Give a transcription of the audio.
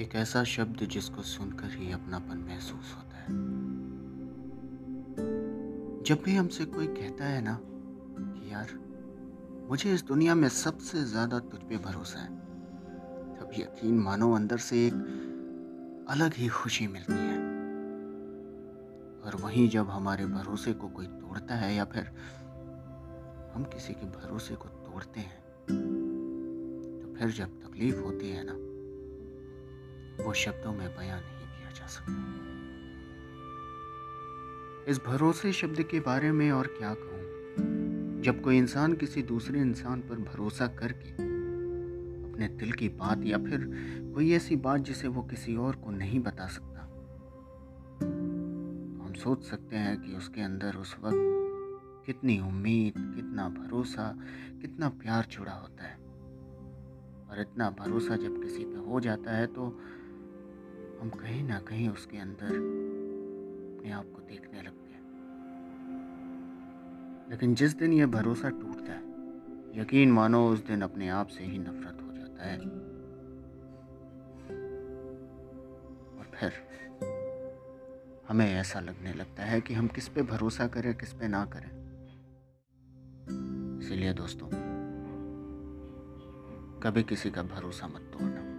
एक ऐसा शब्द जिसको सुनकर ही अपनापन महसूस होता है। जब भी हमसे कोई कहता है ना कि यार मुझे इस दुनिया में सबसे ज्यादा तुझ पे भरोसा है, तब यकीन मानो अंदर से एक अलग ही खुशी मिलती है। और वहीं जब हमारे भरोसे को कोई तोड़ता है या फिर हम किसी के भरोसे को तोड़ते हैं, तो फिर जब तकलीफ होती है ना, वो शब्दों में बयां नहीं किया जा सकता। इस भरोसे शब्द के बारे में और क्या कहूं। जब कोई इंसान किसी दूसरे इंसान पर भरोसा करके अपने दिल की बात या फिर कोई ऐसी बात जिसे वो किसी और को नहीं बता सकता, तो हम सोच सकते हैं कि उसके अंदर उस वक्त कितनी उम्मीद, कितना भरोसा, कितना प्यार जुड़ा होता है। और इतना भरोसा जब किसी पे हो जाता है तो हम कहीं ना कहीं उसके अंदर अपने आप को देखने लगते हैं। लेकिन जिस दिन ये भरोसा टूटता है, यकीन मानो उस दिन अपने आप से ही नफरत हो जाता है। और फिर हमें ऐसा लगने लगता है कि हम किस पे भरोसा करें, किस पे ना करें। इसीलिए दोस्तों, कभी किसी का भरोसा मत तोड़ना।